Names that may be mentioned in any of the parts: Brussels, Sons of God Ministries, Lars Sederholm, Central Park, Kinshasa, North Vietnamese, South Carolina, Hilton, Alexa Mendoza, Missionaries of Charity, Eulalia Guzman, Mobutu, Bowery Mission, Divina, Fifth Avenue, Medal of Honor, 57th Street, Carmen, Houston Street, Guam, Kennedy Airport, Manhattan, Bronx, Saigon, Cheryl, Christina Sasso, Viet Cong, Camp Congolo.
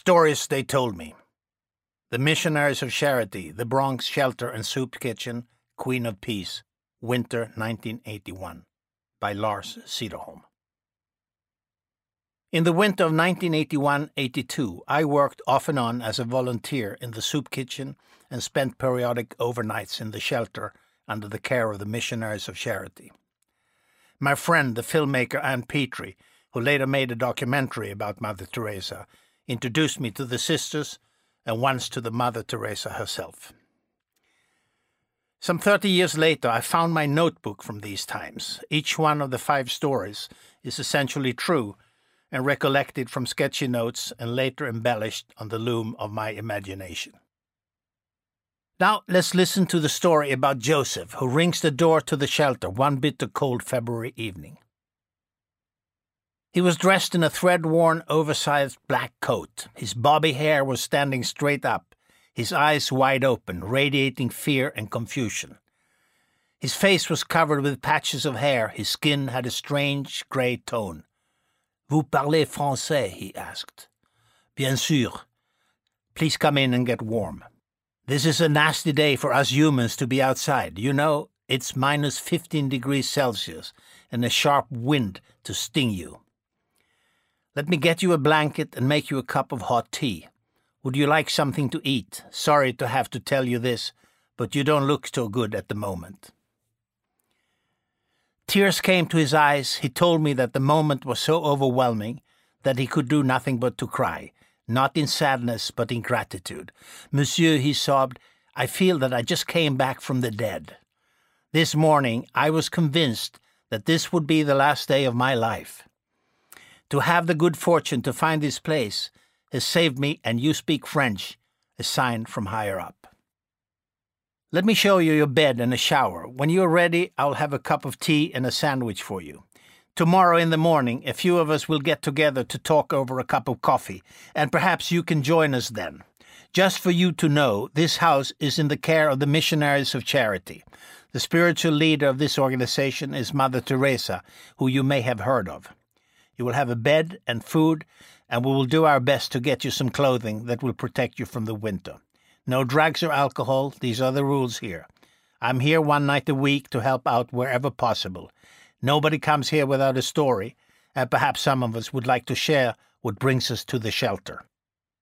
Stories they told me. The Missionaries of Charity, the Bronx Shelter and Soup Kitchen, Queen of Peace, Winter 1981, by Lars Sederholm. In the winter of 1981-82, I worked off and on as a volunteer in the soup kitchen and spent periodic overnights in the shelter under the care of the Missionaries of Charity. My friend, the filmmaker Anne Petrie, who later made a documentary about Mother Teresa, introduced me to the sisters and once to the Mother Teresa herself. Some 30 years later, I found my notebook from these times. Each one of the 5 stories is essentially true and recollected from sketchy notes and later embellished on the loom of my imagination. Now let's listen to the story about Joseph, who rings the door to the shelter one bitter cold February evening. He was dressed in a thread-worn, oversized black coat. His bobby hair was standing straight up, his eyes wide open, radiating fear and confusion. His face was covered with patches of hair. His skin had a strange grey tone. "Vous parlez français?" he asked. "Bien sûr. Please come in and get warm. This is a nasty day for us humans to be outside. You know, it's minus 15 degrees Celsius and a sharp wind to sting you. Let me get you a blanket and make you a cup of hot tea. Would you like something to eat? Sorry to have to tell you this, but you don't look so good at the moment." Tears came to his eyes. He told me that the moment was so overwhelming that he could do nothing but to cry, not in sadness but in gratitude. "Monsieur," he sobbed, "I feel that I just came back from the dead. This morning I was convinced that this would be the last day of my life. To have the good fortune to find this place has saved me, and you speak French, a sign from higher up. Let me show you your bed and a shower. When you're ready, I'll have a cup of tea and a sandwich for you. Tomorrow in the morning, a few of us will get together to talk over a cup of coffee, and perhaps you can join us then. Just for you to know, this house is in the care of the Missionaries of Charity. The spiritual leader of this organization is Mother Teresa, who you may have heard of. You will have a bed and food, and we will do our best to get you some clothing that will protect you from the winter. No drugs or alcohol. These are the rules here. I'm here one night a week to help out wherever possible. Nobody comes here without a story, and perhaps some of us would like to share what brings us to the shelter.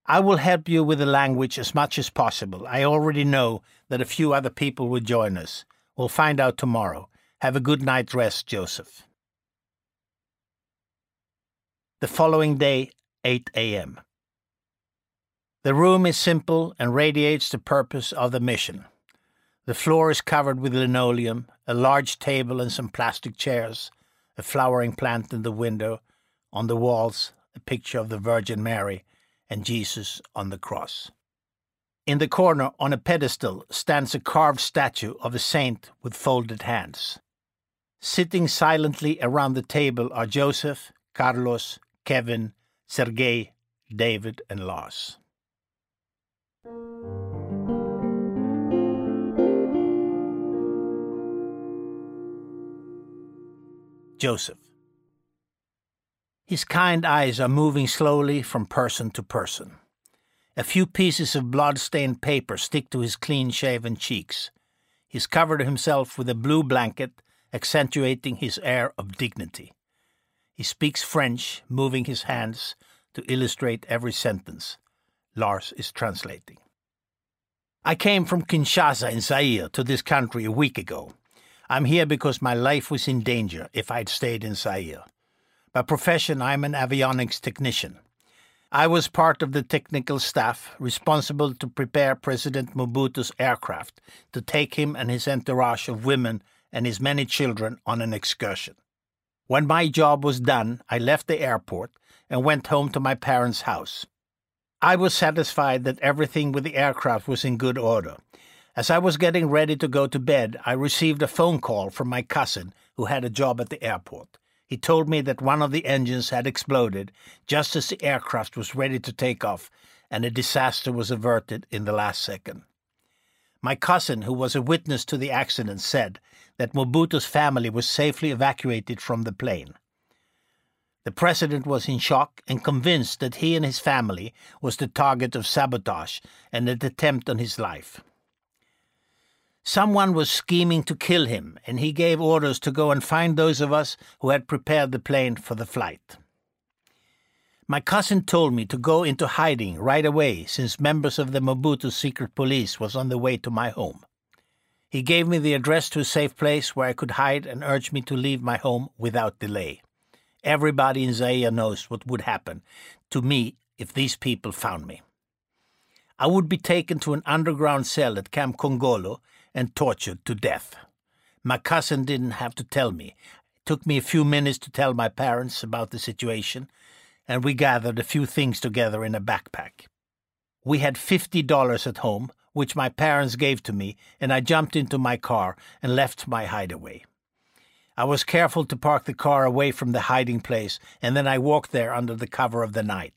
I will help you with the language as much as possible. I already know that a few other people will join us. We'll find out tomorrow. Have a good night's rest, Joseph." The following day, 8 a.m. The room is simple and radiates the purpose of the mission. The floor is covered with linoleum, a large table and some plastic chairs, a flowering plant in the window, on the walls a picture of the Virgin Mary and Jesus on the cross. In the corner, on a pedestal, stands a carved statue of a saint with folded hands. Sitting silently around the table are Joseph, Carlos, Kevin, Sergei, David, and Lars. Joseph. His kind eyes are moving slowly from person to person. A few pieces of blood-stained paper stick to his clean-shaven cheeks. He's covered himself with a blue blanket, accentuating his air of dignity. He speaks French, moving his hands to illustrate every sentence. Lars is translating. "I came from Kinshasa in Zaire to this country a week ago. I'm here because my life was in danger if I'd stayed in Zaire. By profession, I'm an avionics technician. I was part of the technical staff responsible to prepare President Mobutu's aircraft to take him and his entourage of women and his many children on an excursion. When my job was done, I left the airport and went home to my parents' house. I was satisfied that everything with the aircraft was in good order. As I was getting ready to go to bed, I received a phone call from my cousin who had a job at the airport. He told me that one of the engines had exploded just as the aircraft was ready to take off, and a disaster was averted in the last second. My cousin, who was a witness to the accident, said that Mobutu's family was safely evacuated from the plane. The president was in shock and convinced that he and his family was the target of sabotage and an attempt on his life. Someone was scheming to kill him, and he gave orders to go and find those of us who had prepared the plane for the flight. My cousin told me to go into hiding right away, since members of the Mobutu secret police was on the way to my home. He gave me the address to a safe place where I could hide and urged me to leave my home without delay. Everybody in Zaire knows what would happen to me if these people found me. I would be taken to an underground cell at Camp Congolo and tortured to death. My cousin didn't have to tell me. It took me a few minutes to tell my parents about the situation, and we gathered a few things together in a backpack. We had $50 at home, which my parents gave to me, and I jumped into my car and left my hideaway. I was careful to park the car away from the hiding place, and then I walked there under the cover of the night.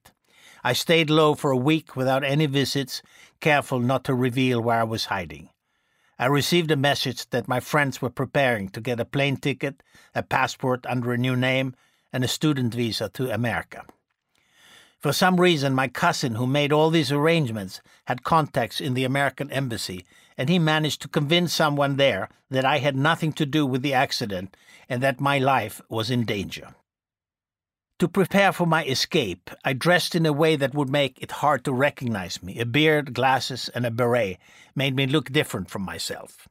I stayed low for a week without any visits, careful not to reveal where I was hiding. I received a message that my friends were preparing to get a plane ticket, a passport under a new name, and a student visa to America. For some reason, my cousin, who made all these arrangements, had contacts in the American embassy, and he managed to convince someone there that I had nothing to do with the accident and that my life was in danger. To prepare for my escape, I dressed in a way that would make it hard to recognize me. A beard, glasses, and a beret made me look different from myself.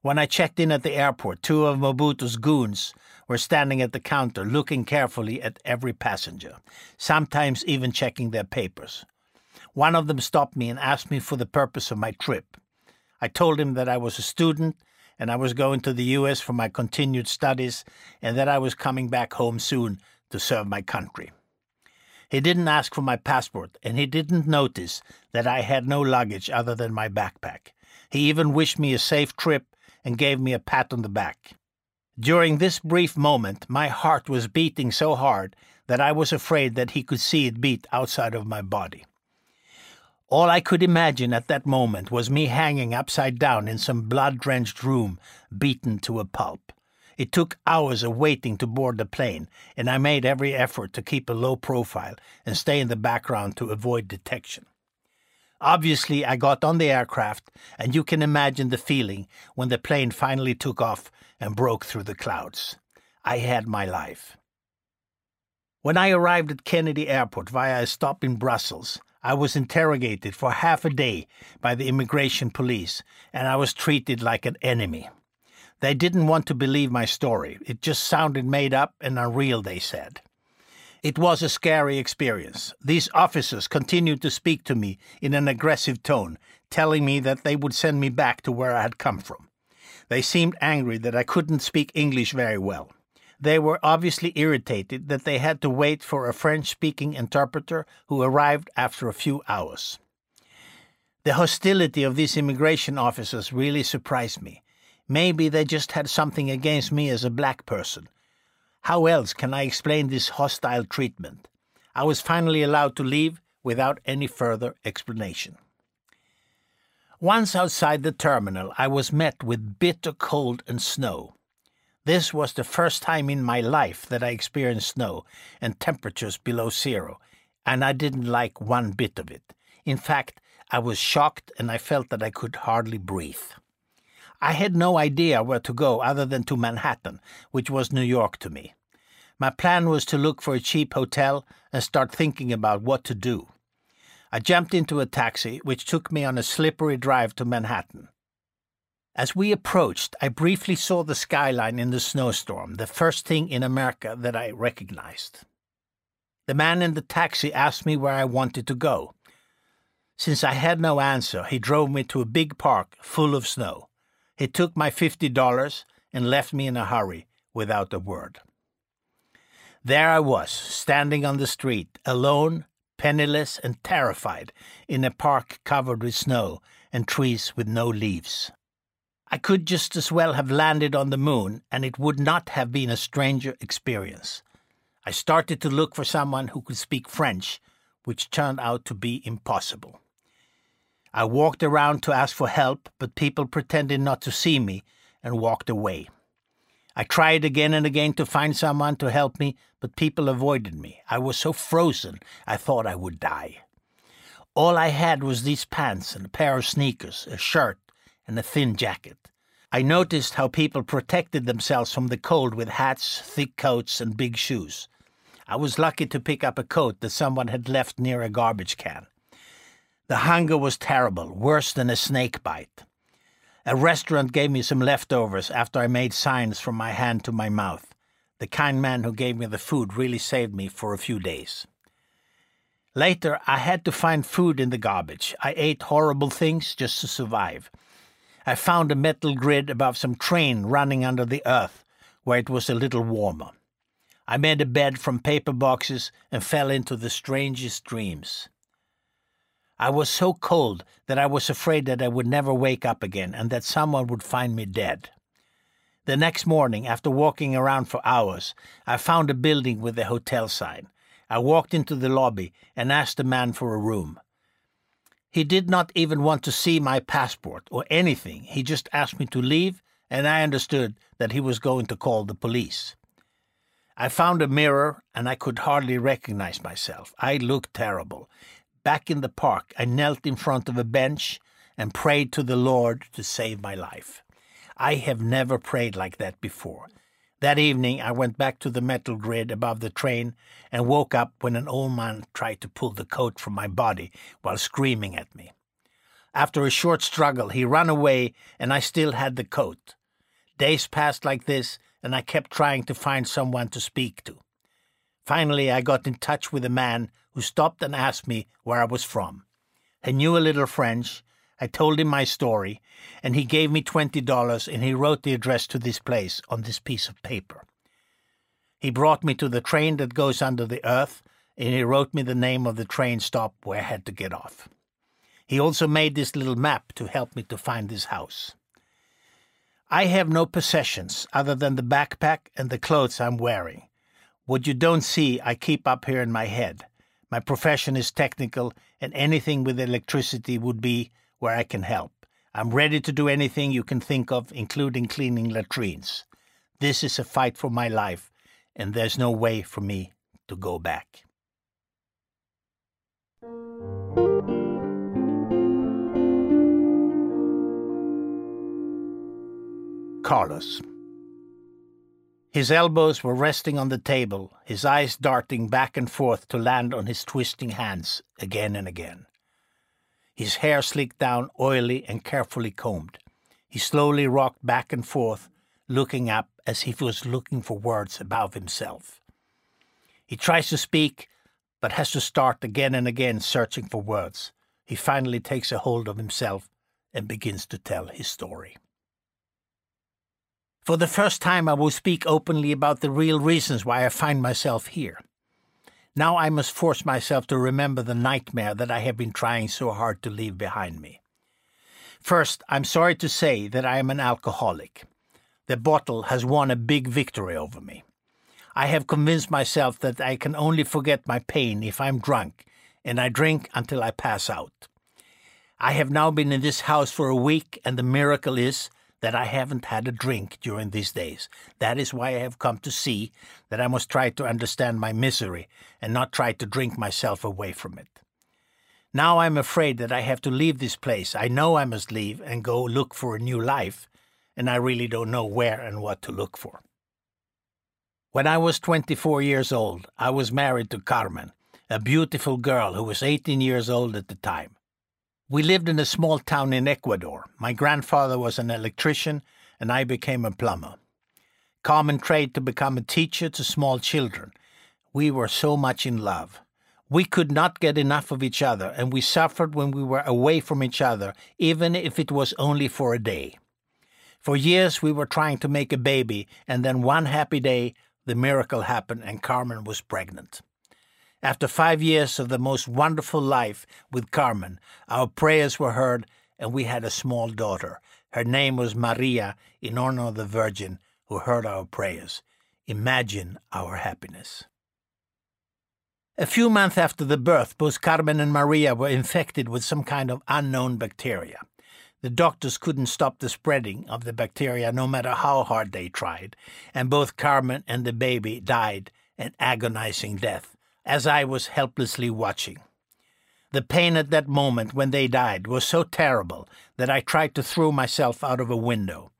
When I checked in at the airport, two of Mobutu's goons were standing at the counter looking carefully at every passenger, sometimes even checking their papers. One of them stopped me and asked me for the purpose of my trip. I told him that I was a student and I was going to the U.S. for my continued studies and that I was coming back home soon to serve my country. He didn't ask for my passport, and he didn't notice that I had no luggage other than my backpack. He even wished me a safe trip and gave me a pat on the back. During this brief moment, my heart was beating so hard that I was afraid that he could see it beat outside of my body. All I could imagine at that moment was me hanging upside down in some blood-drenched room, beaten to a pulp. It took hours of waiting to board the plane, and I made every effort to keep a low profile and stay in the background to avoid detection. Obviously, I got on the aircraft, and you can imagine the feeling when the plane finally took off and broke through the clouds. I had my life. When I arrived at Kennedy Airport via a stop in Brussels, I was interrogated for half a day by the immigration police, and I was treated like an enemy. They didn't want to believe my story. It just sounded made up and unreal, they said. It was a scary experience. These officers continued to speak to me in an aggressive tone, telling me that they would send me back to where I had come from. They seemed angry that I couldn't speak English very well. They were obviously irritated that they had to wait for a French-speaking interpreter who arrived after a few hours. The hostility of these immigration officers really surprised me. Maybe they just had something against me as a black person. How else can I explain this hostile treatment? I was finally allowed to leave without any further explanation. Once outside the terminal, I was met with bitter cold and snow. This was the first time in my life that I experienced snow and temperatures below zero, and I didn't like one bit of it. In fact, I was shocked and I felt that I could hardly breathe. I had no idea where to go other than to Manhattan, which was New York to me. My plan was to look for a cheap hotel and start thinking about what to do. I jumped into a taxi, which took me on a slippery drive to Manhattan. As we approached, I briefly saw the skyline in the snowstorm, the first thing in America that I recognized. The man in the taxi asked me where I wanted to go. Since I had no answer, he drove me to a big park full of snow. He took my $50 and left me in a hurry, without a word. There I was, standing on the street, alone, penniless and terrified, in a park covered with snow and trees with no leaves. I could just as well have landed on the moon, and it would not have been a stranger experience. I started to look for someone who could speak French, which turned out to be impossible. I walked around to ask for help, but people pretended not to see me and walked away. I tried again and again to find someone to help me, but people avoided me. I was so frozen, I thought I would die. All I had was these pants and a pair of sneakers, a shirt, and a thin jacket. I noticed how people protected themselves from the cold with hats, thick coats, and big shoes. I was lucky to pick up a coat that someone had left near a garbage can. The hunger was terrible, worse than a snake bite. A restaurant gave me some leftovers after I made signs from my hand to my mouth. The kind man who gave me the food really saved me for a few days. Later, I had to find food in the garbage. I ate horrible things just to survive. I found a metal grid above some train running under the earth, where it was a little warmer. I made a bed from paper boxes and fell into the strangest dreams. I was so cold that I was afraid that I would never wake up again and that someone would find me dead. The next morning, after walking around for hours, I found a building with a hotel sign. I walked into the lobby and asked the man for a room. He did not even want to see my passport or anything. He just asked me to leave, and I understood that he was going to call the police. I found a mirror, and I could hardly recognize myself. I looked terrible. Back in the park, I knelt in front of a bench and prayed to the Lord to save my life. I have never prayed like that before. That evening, I went back to the metal grid above the train and woke up when an old man tried to pull the coat from my body while screaming at me. After a short struggle, he ran away, and I still had the coat. Days passed like this, and I kept trying to find someone to speak to. Finally, I got in touch with a man who stopped and asked me where I was from. He knew a little French. I told him my story, and he gave me $20, and he wrote the address to this place on this piece of paper. He brought me to the train that goes under the earth, and he wrote me the name of the train stop where I had to get off. He also made this little map to help me to find this house. I have no possessions other than the backpack and the clothes I'm wearing. What you don't see, I keep up here in my head. My profession is technical, and anything with electricity would be where I can help. I'm ready to do anything you can think of, including cleaning latrines. This is a fight for my life, and there's no way for me to go back. Carlos. His elbows were resting on the table, his eyes darting back and forth to land on his twisting hands again and again. His hair slicked down, oily and carefully combed. He slowly rocked back and forth, looking up as if he was looking for words about himself. He tries to speak, but has to start again and again searching for words. He finally takes a hold of himself and begins to tell his story. For the first time, I will speak openly about the real reasons why I find myself here. Now I must force myself to remember the nightmare that I have been trying so hard to leave behind me. First, I'm sorry to say that I am an alcoholic. The bottle has won a big victory over me. I have convinced myself that I can only forget my pain if I'm drunk, and I drink until I pass out. I have now been in this house for a week, and the miracle is that I haven't had a drink during these days. That is why I have come to see that I must try to understand my misery and not try to drink myself away from it. Now I'm afraid that I have to leave this place. I know I must leave and go look for a new life, and I really don't know where and what to look for. When I was 24 years old, I was married to Carmen, a beautiful girl who was 18 years old at the time. We lived in a small town in Ecuador. My grandfather was an electrician, and I became a plumber. Carmen tried to become a teacher to small children. We were so much in love. We could not get enough of each other, and we suffered when we were away from each other, even if it was only for a day. For years we were trying to make a baby, and then one happy day, the miracle happened, and Carmen was pregnant. After 5 years of the most wonderful life with Carmen, our prayers were heard, and we had a small daughter. Her name was Maria, in honor of the Virgin who heard our prayers. Imagine our happiness. A few months after the birth, both Carmen and Maria were infected with some kind of unknown bacteria. The doctors couldn't stop the spreading of the bacteria no matter how hard they tried, and both Carmen and the baby died an agonizing death, as I was helplessly watching. The pain at that moment when they died was so terrible that I tried to throw myself out of a window.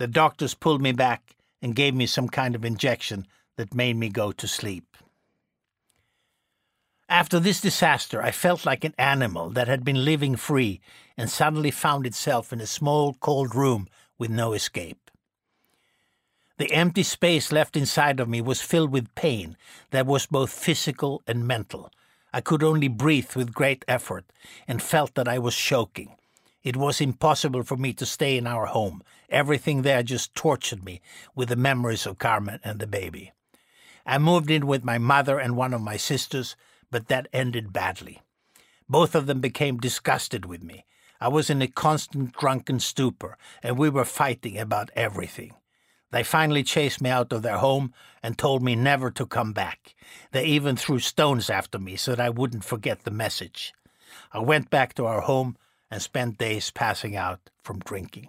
The doctors pulled me back and gave me some kind of injection that made me go to sleep. After this disaster, I felt like an animal that had been living free and suddenly found itself in a small, cold room with no escape. The empty space left inside of me was filled with pain that was both physical and mental. I could only breathe with great effort and felt that I was choking. It was impossible for me to stay in our home. Everything there just tortured me with the memories of Carmen and the baby. I moved in with my mother and one of my sisters, but that ended badly. Both of them became disgusted with me. I was in a constant drunken stupor, and we were fighting about everything. They finally chased me out of their home and told me never to come back. They even threw stones after me so that I wouldn't forget the message. I went back to our home and spent days passing out from drinking.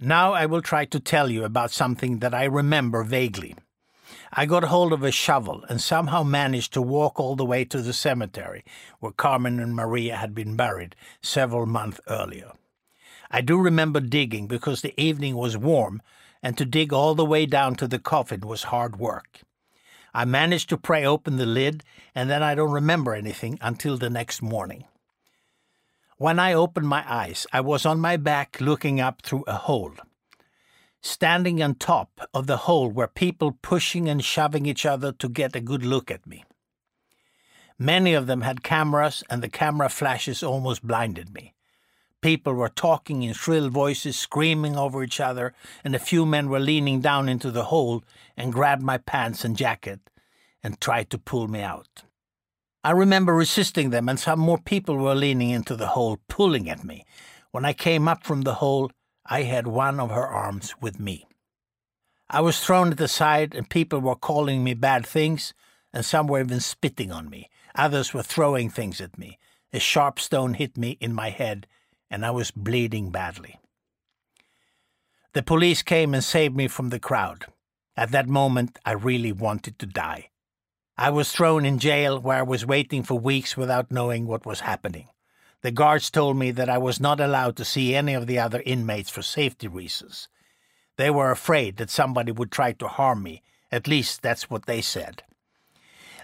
Now I will try to tell you about something that I remember vaguely. I got hold of a shovel and somehow managed to walk all the way to the cemetery where Carmen and Maria had been buried several months earlier. I do remember digging because the evening was warm, and to dig all the way down to the coffin was hard work. I managed to pry open the lid, and then I don't remember anything until the next morning. When I opened my eyes, I was on my back looking up through a hole. Standing on top of the hole were people pushing and shoving each other to get a good look at me. Many of them had cameras, and the camera flashes almost blinded me. People were talking in shrill voices, screaming over each other, and a few men were leaning down into the hole and grabbed my pants and jacket and tried to pull me out. I remember resisting them, and some more people were leaning into the hole, pulling at me. When I came up from the hole, I had one of her arms with me. I was thrown at the side, and people were calling me bad things, and some were even spitting on me. Others were throwing things at me. A sharp stone hit me in my head, and I was bleeding badly. The police came and saved me from the crowd. At that moment, I really wanted to die. I was thrown in jail where I was waiting for weeks without knowing what was happening. The guards told me that I was not allowed to see any of the other inmates for safety reasons. They were afraid that somebody would try to harm me. At least that's what they said.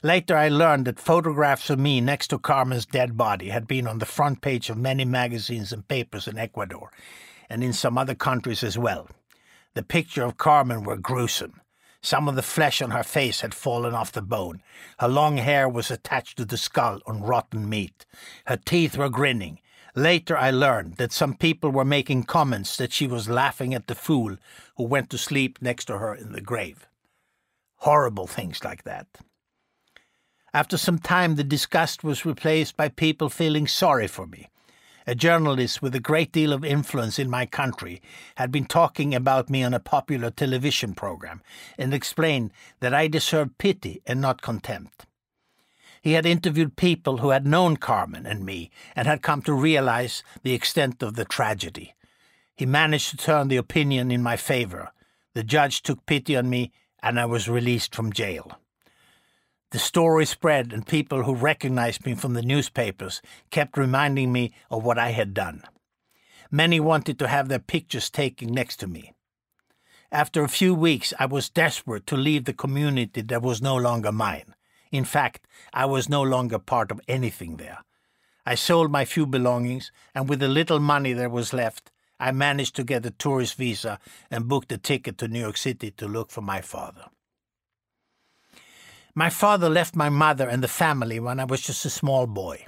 Later I learned that photographs of me next to Carmen's dead body had been on the front page of many magazines and papers in Ecuador, and in some other countries as well. The pictures of Carmen were gruesome. Some of the flesh on her face had fallen off the bone. Her long hair was attached to the skull on rotten meat. Her teeth were grinning. Later I learned that some people were making comments that she was laughing at the fool who went to sleep next to her in the grave. Horrible things like that. After some time, the disgust was replaced by people feeling sorry for me. A journalist with a great deal of influence in my country had been talking about me on a popular television program and explained that I deserved pity and not contempt. He had interviewed people who had known Carmen and me and had come to realize the extent of the tragedy. He managed to turn the opinion in my favor. The judge took pity on me, and I was released from jail. The story spread, and people who recognized me from the newspapers kept reminding me of what I had done. Many wanted to have their pictures taken next to me. After a few weeks, I was desperate to leave the community that was no longer mine. In fact, I was no longer part of anything there. I sold my few belongings, and with the little money that was left, I managed to get a tourist visa and booked a ticket to New York City to look for my father. My father left my mother and the family when I was just a small boy.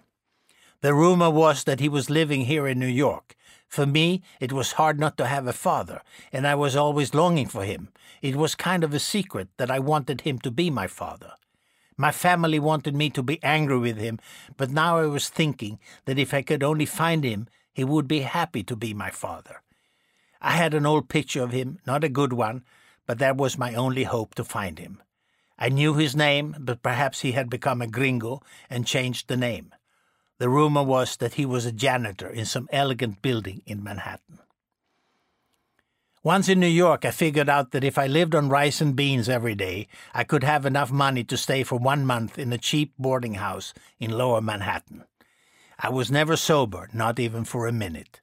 The rumor was that he was living here in New York. For me, it was hard not to have a father, and I was always longing for him. It was kind of a secret that I wanted him to be my father. My family wanted me to be angry with him, but now I was thinking that if I could only find him, he would be happy to be my father. I had an old picture of him, not a good one, but that was my only hope to find him. I knew his name, but perhaps he had become a gringo and changed the name. The rumor was that he was a janitor in some elegant building in Manhattan. Once in New York, I figured out that if I lived on rice and beans every day, I could have enough money to stay for 1 month in a cheap boarding house in Lower Manhattan. I was never sober, not even for a minute.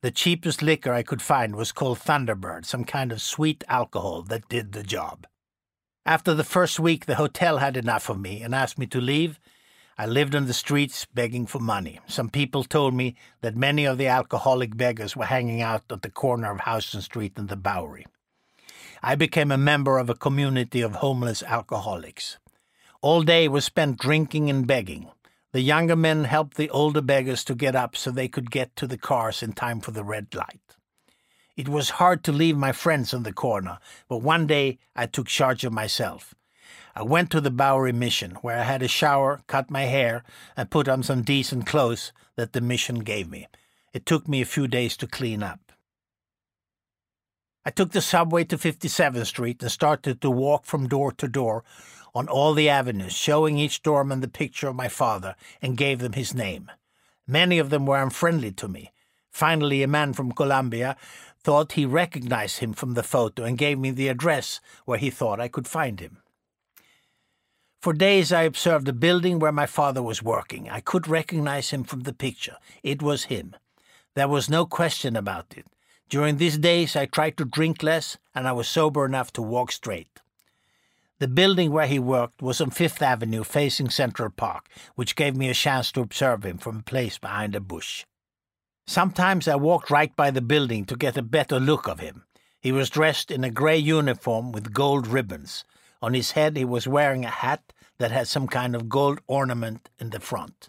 The cheapest liquor I could find was called Thunderbird, some kind of sweet alcohol that did the job. After the first week, the hotel had enough of me and asked me to leave. I lived on the streets begging for money. Some people told me that many of the alcoholic beggars were hanging out at the corner of Houston Street and the Bowery. I became a member of a community of homeless alcoholics. All day was spent drinking and begging. The younger men helped the older beggars to get up so they could get to the cars in time for the red light. It was hard to leave my friends on the corner, but one day I took charge of myself. I went to the Bowery Mission, where I had a shower, cut my hair, and put on some decent clothes that the mission gave me. It took me a few days to clean up. I took the subway to 57th Street and started to walk from door to door on all the avenues, showing each doorman the picture of my father, and gave them his name. Many of them were unfriendly to me. Finally, a man from Colombia thought he recognized him from the photo and gave me the address where he thought I could find him. For days I observed the building where my father was working. I could recognize him from the picture. It was him. There was no question about it. During these days I tried to drink less, and I was sober enough to walk straight. The building where he worked was on Fifth Avenue facing Central Park, which gave me a chance to observe him from a place behind a bush. Sometimes I walked right by the building to get a better look of him. He was dressed in a grey uniform with gold ribbons. On his head he was wearing a hat that had some kind of gold ornament in the front.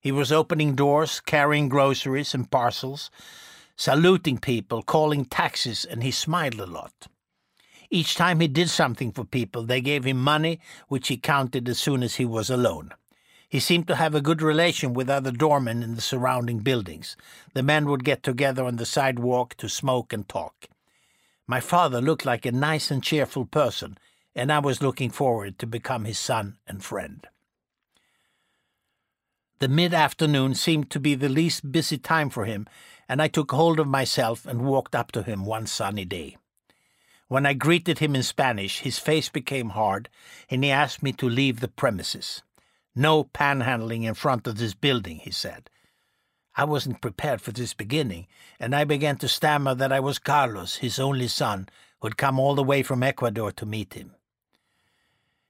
He was opening doors, carrying groceries and parcels, saluting people, calling taxis, and he smiled a lot. Each time he did something for people, they gave him money, which he counted as soon as he was alone. He seemed to have a good relation with other doormen in the surrounding buildings. The men would get together on the sidewalk to smoke and talk. My father looked like a nice and cheerful person, and I was looking forward to become his son and friend. The mid-afternoon seemed to be the least busy time for him, and I took hold of myself and walked up to him one sunny day. When I greeted him in Spanish, his face became hard, and he asked me to leave the premises. "No panhandling in front of this building," he said. I wasn't prepared for this beginning, and I began to stammer that I was Carlos, his only son, who had come all the way from Ecuador to meet him.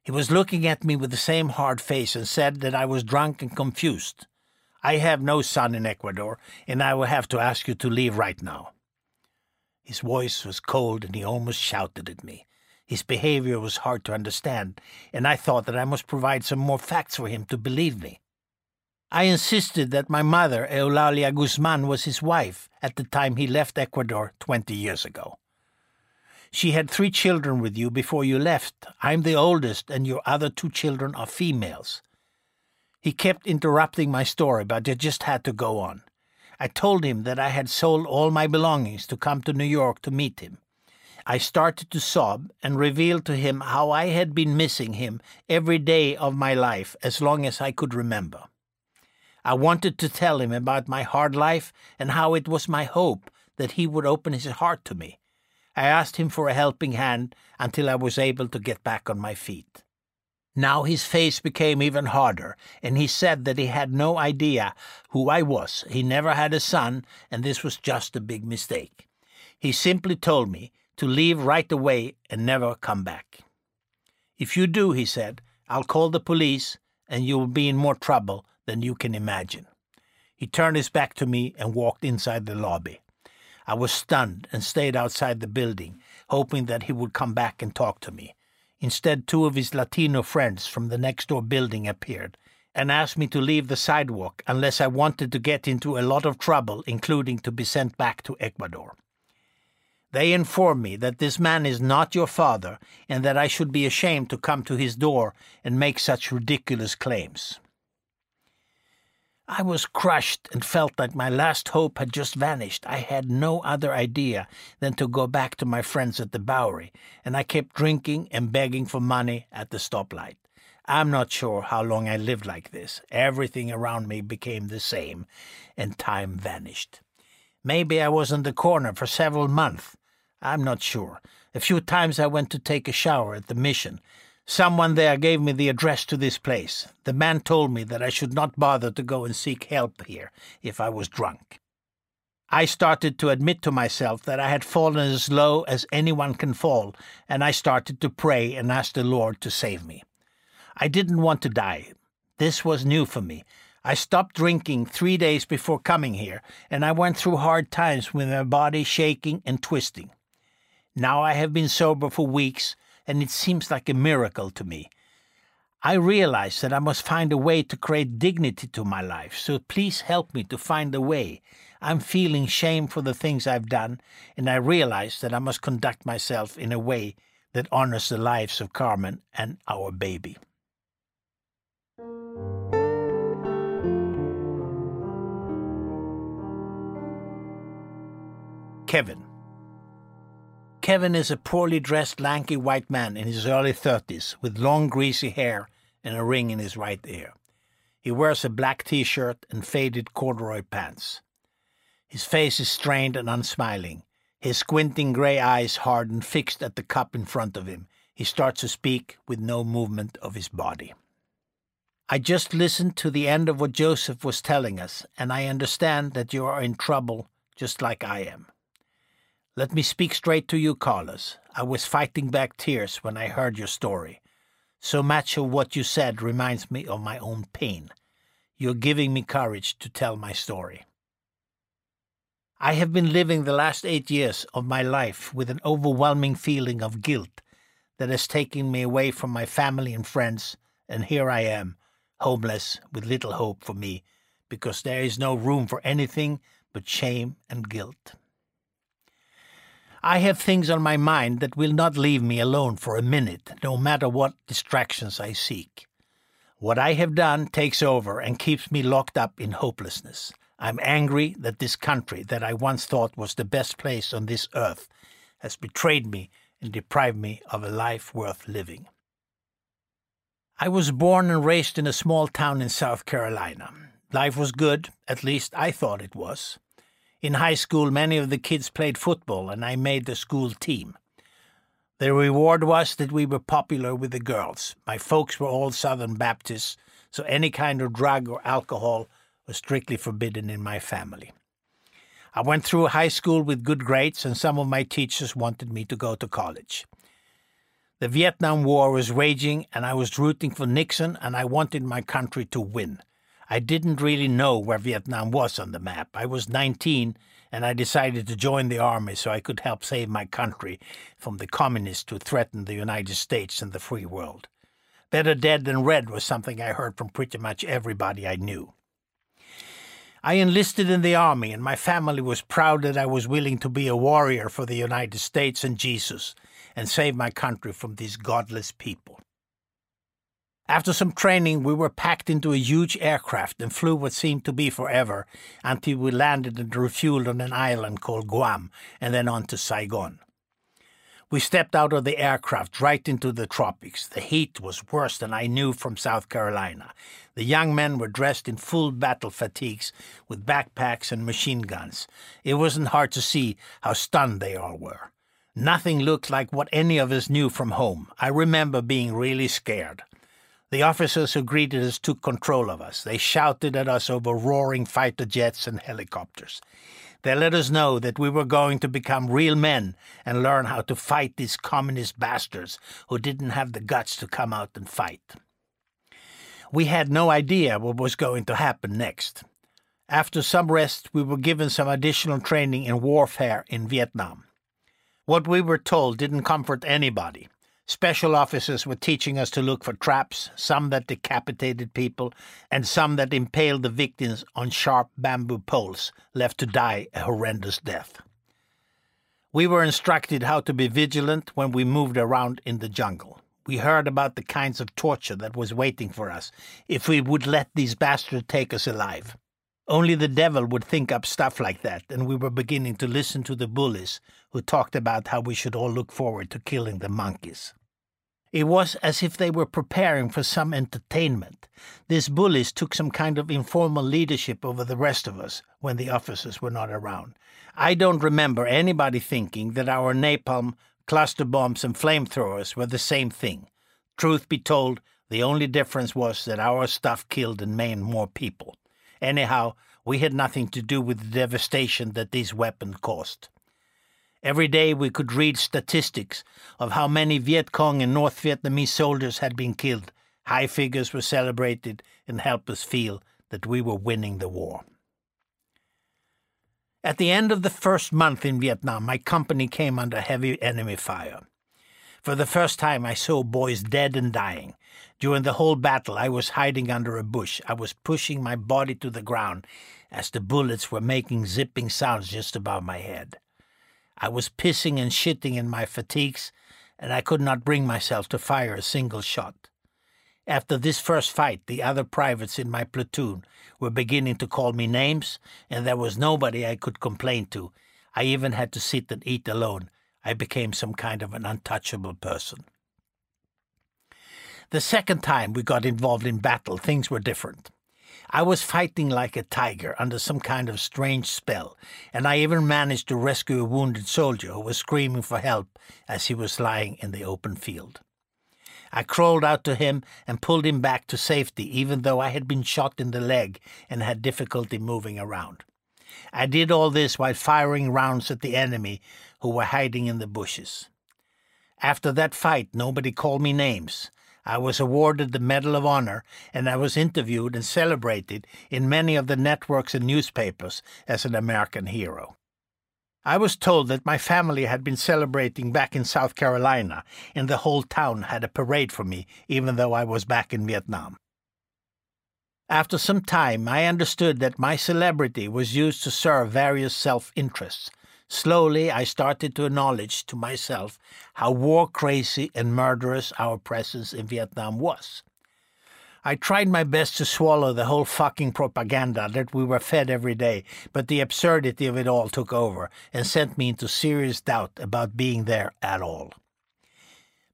He was looking at me with the same hard face and said that I was drunk and confused. "I have no son in Ecuador, and I will have to ask you to leave right now." His voice was cold, and he almost shouted at me. His behavior was hard to understand, and I thought that I must provide some more facts for him to believe me. I insisted that my mother, Eulalia Guzman, was his wife at the time he left Ecuador 20 years ago. "She had 3 children with you before you left. I'm the oldest, and your other 2 children are females." He kept interrupting my story, but I just had to go on. I told him that I had sold all my belongings to come to New York to meet him. I started to sob and revealed to him how I had been missing him every day of my life as long as I could remember. I wanted to tell him about my hard life and how it was my hope that he would open his heart to me. I asked him for a helping hand until I was able to get back on my feet. Now his face became even harder, and he said that he had no idea who I was. He never had a son, and this was just a big mistake. He simply told me to leave right away and never come back. "If you do," he said, "I'll call the police, and you will be in more trouble than you can imagine." He turned his back to me and walked inside the lobby. I was stunned and stayed outside the building, hoping that he would come back and talk to me. Instead, 2 of his Latino friends from the next-door building appeared and asked me to leave the sidewalk unless I wanted to get into a lot of trouble, including to be sent back to Ecuador. They informed me that this man is not your father and that I should be ashamed to come to his door and make such ridiculous claims. I was crushed and felt like my last hope had just vanished. I had no other idea than to go back to my friends at the Bowery, and I kept drinking and begging for money at the stoplight. I'm not sure how long I lived like this. Everything around me became the same, and time vanished. Maybe I was on the corner for several months. I'm not sure. A few times I went to take a shower at the mission. Someone there gave me the address to this place. The man told me that I should not bother to go and seek help here if I was drunk. I started to admit to myself that I had fallen as low as anyone can fall, and I started to pray and ask the Lord to save me. I didn't want to die. This was new for me. I stopped drinking 3 days before coming here, and I went through hard times with my body shaking and twisting. Now I have been sober for weeks, and it seems like a miracle to me. I realize that I must find a way to create dignity to my life, so please help me to find a way. I'm feeling shame for the things I've done, and I realize that I must conduct myself in a way that honors the lives of Carmen and our baby. Kevin is a poorly dressed, lanky white man in his early 30s with long, greasy hair and a ring in his right ear. He wears a black T-shirt and faded corduroy pants. His face is strained and unsmiling. His squinting gray eyes hard and fixed at the cup in front of him. He starts to speak with no movement of his body. I just listened to the end of what Joseph was telling us, and I understand that you are in trouble just like I am. Let me speak straight to you, Carlos. I was fighting back tears when I heard your story. So much of what you said reminds me of my own pain. You're giving me courage to tell my story. I have been living the last 8 years of my life with an overwhelming feeling of guilt that has taken me away from my family and friends, and here I am, homeless, with little hope for me, because there is no room for anything but shame and guilt. I have things on my mind that will not leave me alone for a minute, no matter what distractions I seek. What I have done takes over and keeps me locked up in hopelessness. I'm angry that this country that I once thought was the best place on this earth has betrayed me and deprived me of a life worth living. I was born and raised in a small town in South Carolina. Life was good, at least I thought it was. In high school, many of the kids played football, and I made the school team. The reward was that we were popular with the girls. My folks were all Southern Baptists, so any kind of drug or alcohol was strictly forbidden in my family. I went through high school with good grades, and some of my teachers wanted me to go to college. The Vietnam War was raging, and I was rooting for Nixon, and I wanted my country to win. I didn't really know where Vietnam was on the map. I was 19, and I decided to join the army so I could help save my country from the communists who threatened the United States and the free world. Better dead than red was something I heard from pretty much everybody I knew. I enlisted in the army, and my family was proud that I was willing to be a warrior for the United States and Jesus and save my country from these godless people. After some training, we were packed into a huge aircraft and flew what seemed to be forever until we landed and refueled on an island called Guam and then on to Saigon. We stepped out of the aircraft right into the tropics. The heat was worse than I knew from South Carolina. The young men were dressed in full battle fatigues with backpacks and machine guns. It wasn't hard to see how stunned they all were. Nothing looked like what any of us knew from home. I remember being really scared. The officers who greeted us took control of us. They shouted at us over roaring fighter jets and helicopters. They let us know that we were going to become real men and learn how to fight these communist bastards who didn't have the guts to come out and fight. We had no idea what was going to happen next. After some rest, we were given some additional training in warfare in Vietnam. What we were told didn't comfort anybody. Special officers were teaching us to look for traps, some that decapitated people, and some that impaled the victims on sharp bamboo poles, left to die a horrendous death. We were instructed how to be vigilant when we moved around in the jungle. We heard about the kinds of torture that was waiting for us if we would let these bastards take us alive. Only the devil would think up stuff like that, and we were beginning to listen to the bullies who talked about how we should all look forward to killing the monkeys. It was as if they were preparing for some entertainment. These bullies took some kind of informal leadership over the rest of us when the officers were not around. I don't remember anybody thinking that our napalm, cluster bombs and flamethrowers were the same thing. Truth be told, the only difference was that our stuff killed and maimed more people. Anyhow, we had nothing to do with the devastation that these weapons caused. Every day we could read statistics of how many Viet Cong and North Vietnamese soldiers had been killed. High figures were celebrated and helped us feel that we were winning the war. At the end of the first month in Vietnam, my company came under heavy enemy fire. For the first time, I saw boys dead and dying. During the whole battle, I was hiding under a bush. I was pushing my body to the ground as the bullets were making zipping sounds just above my head. I was pissing and shitting in my fatigues, and I could not bring myself to fire a single shot. After this first fight, the other privates in my platoon were beginning to call me names, and there was nobody I could complain to. I even had to sit and eat alone. I became some kind of an untouchable person. The second time we got involved in battle, things were different. I was fighting like a tiger under some kind of strange spell, and I even managed to rescue a wounded soldier who was screaming for help as he was lying in the open field. I crawled out to him and pulled him back to safety, even though I had been shot in the leg and had difficulty moving around. I did all this while firing rounds at the enemy who were hiding in the bushes. After that fight, nobody called me names. I was awarded the Medal of Honor, and I was interviewed and celebrated in many of the networks and newspapers as an American hero. I was told that my family had been celebrating back in South Carolina, and the whole town had a parade for me, even though I was back in Vietnam. After some time, I understood that my celebrity was used to serve various self-interests. Slowly, I started to acknowledge to myself how war-crazy and murderous our presence in Vietnam was. I tried my best to swallow the whole fucking propaganda that we were fed every day, but the absurdity of it all took over and sent me into serious doubt about being there at all.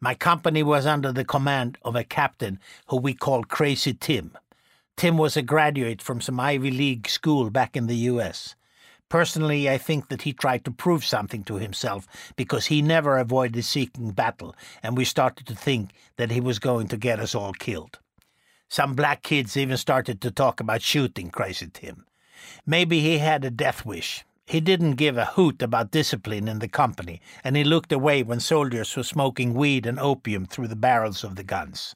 My company was under the command of a captain who we called Crazy Tim. Tim was a graduate from some Ivy League school back in the U.S. Personally, I think that he tried to prove something to himself because he never avoided seeking battle, and we started to think that he was going to get us all killed. Some black kids even started to talk about shooting Crazy Tim. Maybe he had a death wish. He didn't give a hoot about discipline in the company, and he looked away when soldiers were smoking weed and opium through the barrels of the guns.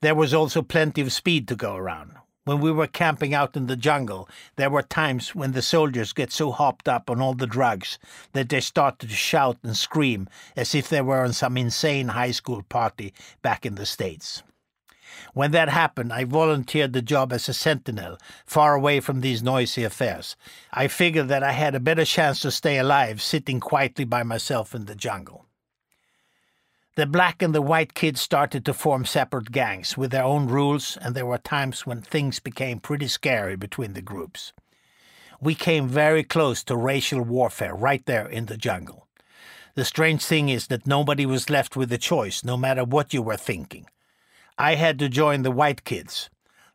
There was also plenty of speed to go around. When we were camping out in the jungle, there were times when the soldiers get so hopped up on all the drugs that they started to shout and scream as if they were on some insane high school party back in the States. When that happened, I volunteered the job as a sentinel, far away from these noisy affairs. I figured that I had a better chance to stay alive sitting quietly by myself in the jungle. The black and the white kids started to form separate gangs with their own rules, and there were times when things became pretty scary between the groups. We came very close to racial warfare right there in the jungle. The strange thing is that nobody was left with a choice, no matter what you were thinking. I had to join the white kids.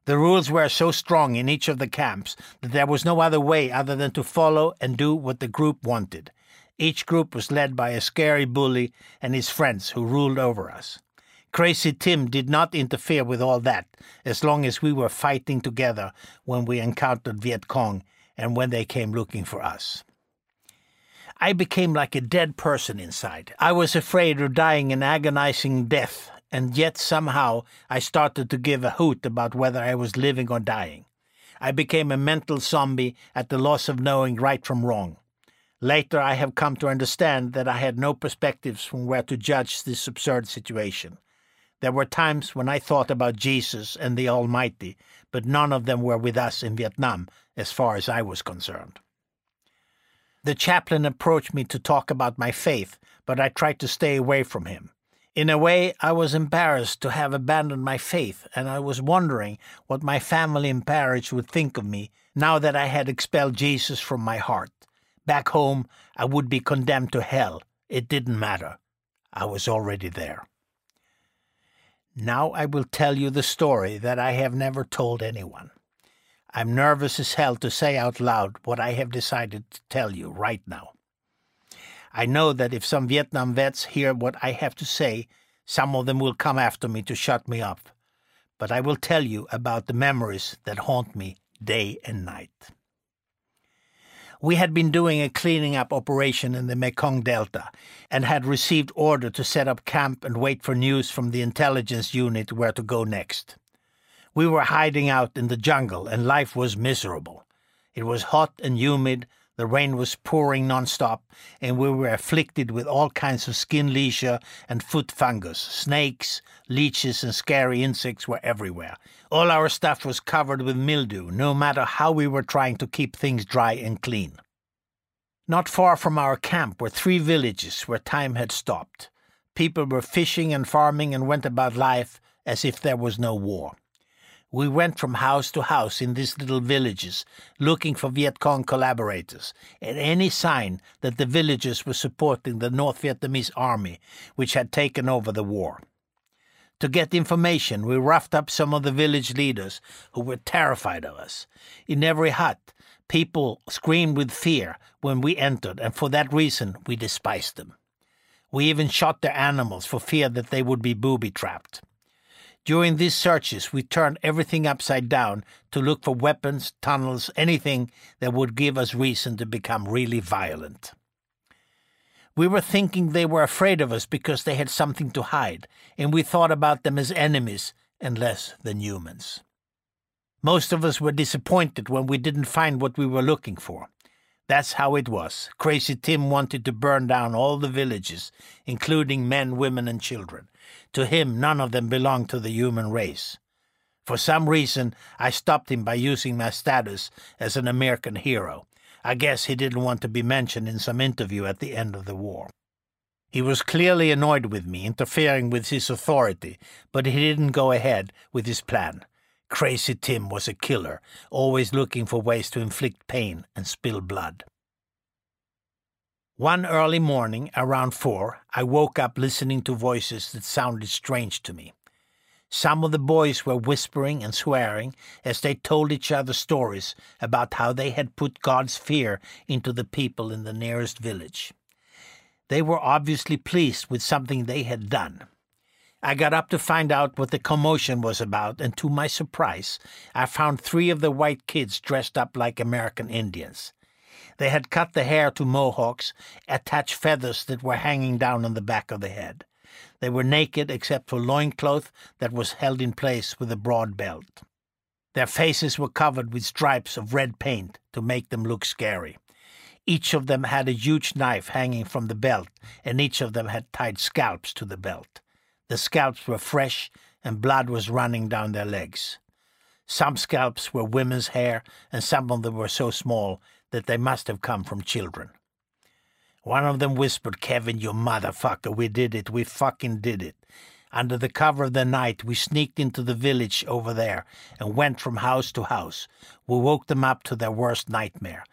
The rules were so strong in each of the camps that there was no other way other than to follow and do what the group wanted. Each group was led by a scary bully and his friends who ruled over us. Crazy Tim did not interfere with all that, as long as we were fighting together when we encountered Viet Cong and when they came looking for us. I became like a dead person inside. I was afraid of dying an agonizing death, and yet somehow I started to give a hoot about whether I was living or dying. I became a mental zombie at the loss of knowing right from wrong. Later, I have come to understand that I had no perspectives from where to judge this absurd situation. There were times when I thought about Jesus and the Almighty, but none of them were with us in Vietnam, as far as I was concerned. The chaplain approached me to talk about my faith, but I tried to stay away from him. In a way, I was embarrassed to have abandoned my faith, and I was wondering what my family and parish would think of me now that I had expelled Jesus from my heart. Back home, I would be condemned to hell. It didn't matter. I was already there. Now I will tell you the story that I have never told anyone. I'm nervous as hell to say out loud what I have decided to tell you right now. I know that if some Vietnam vets hear what I have to say, some of them will come after me to shut me up. But I will tell you about the memories that haunt me day and night. We had been doing a cleaning up operation in the Mekong Delta and had received order to set up camp and wait for news from the intelligence unit where to go next. We were hiding out in the jungle and life was miserable. It was hot and humid, the rain was pouring non-stop, and we were afflicted with all kinds of skin leisure and foot fungus. Snakes, leeches and scary insects were everywhere. All our stuff was covered with mildew, no matter how we were trying to keep things dry and clean. Not far from our camp were three villages where time had stopped. People were fishing and farming and went about life as if there was no war. We went from house to house in these little villages, looking for Viet Cong collaborators, and any sign that the villagers were supporting the North Vietnamese army, which had taken over the war. To get information, we roughed up some of the village leaders who were terrified of us. In every hut, people screamed with fear when we entered, and for that reason we despised them. We even shot their animals for fear that they would be booby-trapped. During these searches, we turned everything upside down to look for weapons, tunnels, anything that would give us reason to become really violent. We were thinking they were afraid of us because they had something to hide, and we thought about them as enemies and less than humans. Most of us were disappointed when we didn't find what we were looking for. That's how it was. Crazy Tim wanted to burn down all the villages, including men, women, and children. To him, none of them belonged to the human race. For some reason, I stopped him by using my status as an American hero. I guess he didn't want to be mentioned in some interview at the end of the war. He was clearly annoyed with me, interfering with his authority, but he didn't go ahead with his plan. Crazy Tim was a killer, always looking for ways to inflict pain and spill blood. One early morning, around 4, I woke up listening to voices that sounded strange to me. Some of the boys were whispering and swearing as they told each other stories about how they had put God's fear into the people in the nearest village. They were obviously pleased with something they had done. I got up to find out what the commotion was about, and to my surprise, I found 3 of the white kids dressed up like American Indians. They had cut the hair to mohawks, attached feathers that were hanging down on the back of the head. They were naked except for loincloth that was held in place with a broad belt. Their faces were covered with stripes of red paint to make them look scary. Each of them had a huge knife hanging from the belt, and each of them had tied scalps to the belt. The scalps were fresh, and blood was running down their legs. Some scalps were women's hair, and some of them were so small that they must have come from children. One of them whispered, "Kevin, you motherfucker, we did it, we fucking did it. Under the cover of the night, we sneaked into the village over there and went from house to house. We woke them up to their worst nightmare.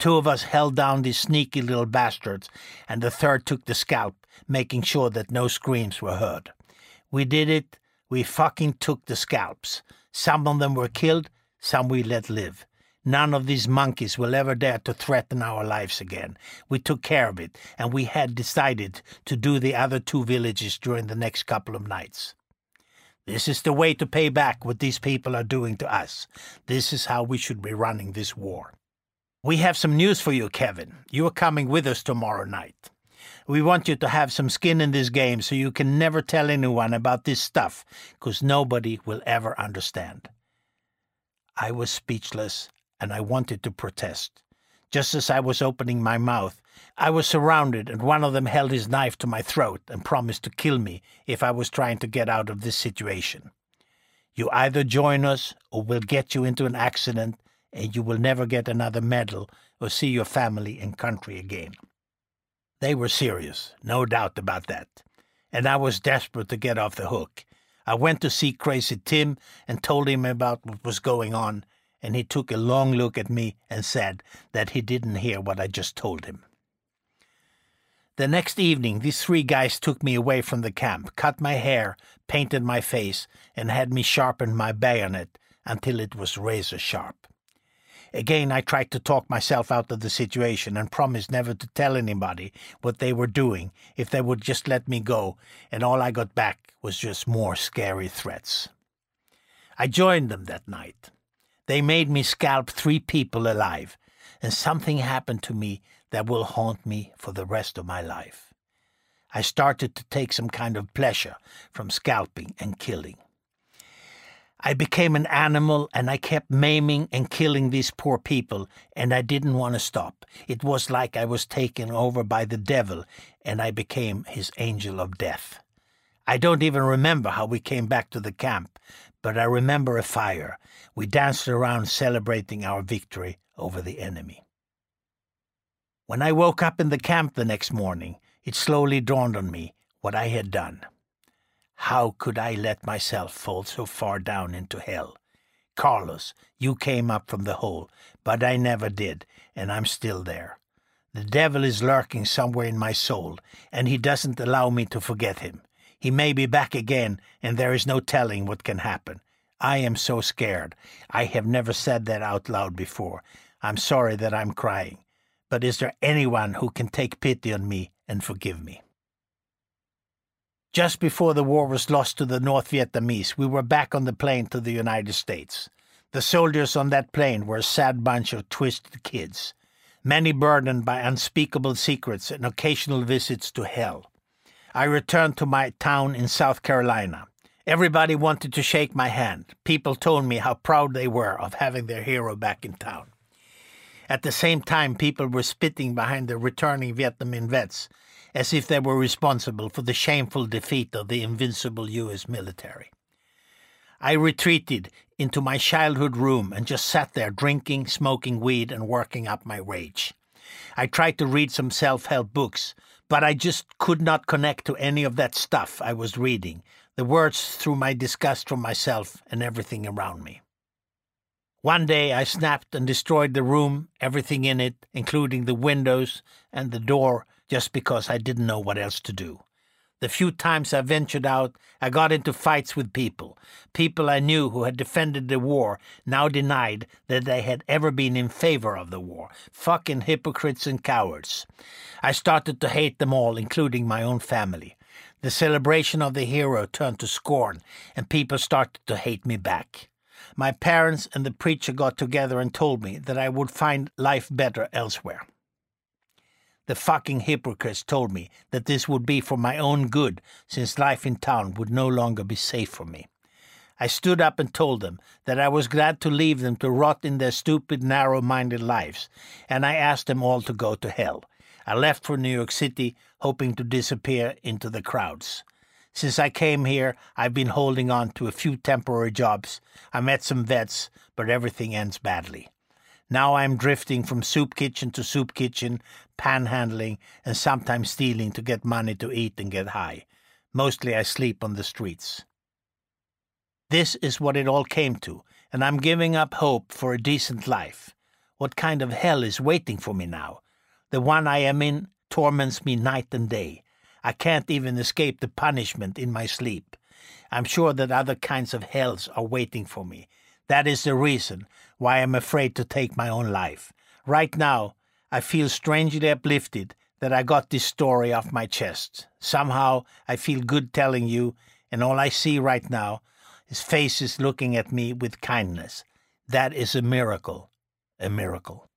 2 of us held down these sneaky little bastards, and the third took the scalp, making sure that no screams were heard. We did it, we fucking took the scalps. Some of them were killed, some we let live. None of these monkeys will ever dare to threaten our lives again. We took care of it, and we had decided to do the other 2 villages during the next couple of nights. This is the way to pay back what these people are doing to us. This is how we should be running this war. We have some news for you, Kevin. You are coming with us tomorrow night. We want you to have some skin in this game so you can never tell anyone about this stuff, 'cause nobody will ever understand." I was speechless, and I wanted to protest. Just as I was opening my mouth, I was surrounded, and one of them held his knife to my throat and promised to kill me if I was trying to get out of this situation. "You either join us, or we'll get you into an accident, and you will never get another medal or see your family and country again." They were serious, no doubt about that, and I was desperate to get off the hook. I went to see Crazy Tim and told him about what was going on, and he took a long look at me and said that he didn't hear what I just told him. The next evening, these three guys took me away from the camp, cut my hair, painted my face, and had me sharpen my bayonet until it was razor sharp. Again, I tried to talk myself out of the situation and promised never to tell anybody what they were doing if they would just let me go, and all I got back was just more scary threats. I joined them that night. They made me scalp three people alive, and something happened to me that will haunt me for the rest of my life. I started to take some kind of pleasure from scalping and killing. I became an animal, and I kept maiming and killing these poor people, and I didn't want to stop. It was like I was taken over by the devil, and I became his angel of death. I don't even remember how we came back to the camp, but I remember a fire. We danced around celebrating our victory over the enemy. When I woke up in the camp the next morning, it slowly dawned on me what I had done. How could I let myself fall so far down into hell? Carlos, you came up from the hole, but I never did, and I'm still there. The devil is lurking somewhere in my soul, and he doesn't allow me to forget him. He may be back again, and there is no telling what can happen. I am so scared. I have never said that out loud before. I'm sorry that I'm crying. But is there anyone who can take pity on me and forgive me? Just before the war was lost to the North Vietnamese, we were back on the plane to the United States. The soldiers on that plane were a sad bunch of twisted kids, many burdened by unspeakable secrets and occasional visits to hell. I returned to my town in South Carolina. Everybody wanted to shake my hand. People told me how proud they were of having their hero back in town. At the same time, people were spitting behind the returning Vietnamese vets, as if they were responsible for the shameful defeat of the invincible U.S. military. I retreated into my childhood room and just sat there drinking, smoking weed, and working up my rage. I tried to read some self-help books, but I just could not connect to any of that stuff I was reading, the words through my disgust for myself and everything around me. One day I snapped and destroyed the room, everything in it, including the windows and the door, just because I didn't know what else to do. The few times I ventured out, I got into fights with people. People I knew who had defended the war now denied that they had ever been in favor of the war. Fucking hypocrites and cowards. I started to hate them all, including my own family. The celebration of the hero turned to scorn, and people started to hate me back. My parents and the preacher got together and told me that I would find life better elsewhere. The fucking hypocrites told me that this would be for my own good, since life in town would no longer be safe for me. I stood up and told them that I was glad to leave them to rot in their stupid, narrow-minded lives, and I asked them all to go to hell. I left for New York City, hoping to disappear into the crowds. Since I came here, I've been holding on to a few temporary jobs. I met some vets, but everything ends badly. Now I'm drifting from soup kitchen to soup kitchen, panhandling, and sometimes stealing to get money to eat and get high. Mostly I sleep on the streets. This is what it all came to, and I'm giving up hope for a decent life. What kind of hell is waiting for me now? The one I am in torments me night and day. I can't even escape the punishment in my sleep. I'm sure that other kinds of hells are waiting for me. That is the reason why I'm afraid to take my own life. Right now, I feel strangely uplifted that I got this story off my chest. Somehow, I feel good telling you, and all I see right now is faces looking at me with kindness. That is a miracle. A miracle.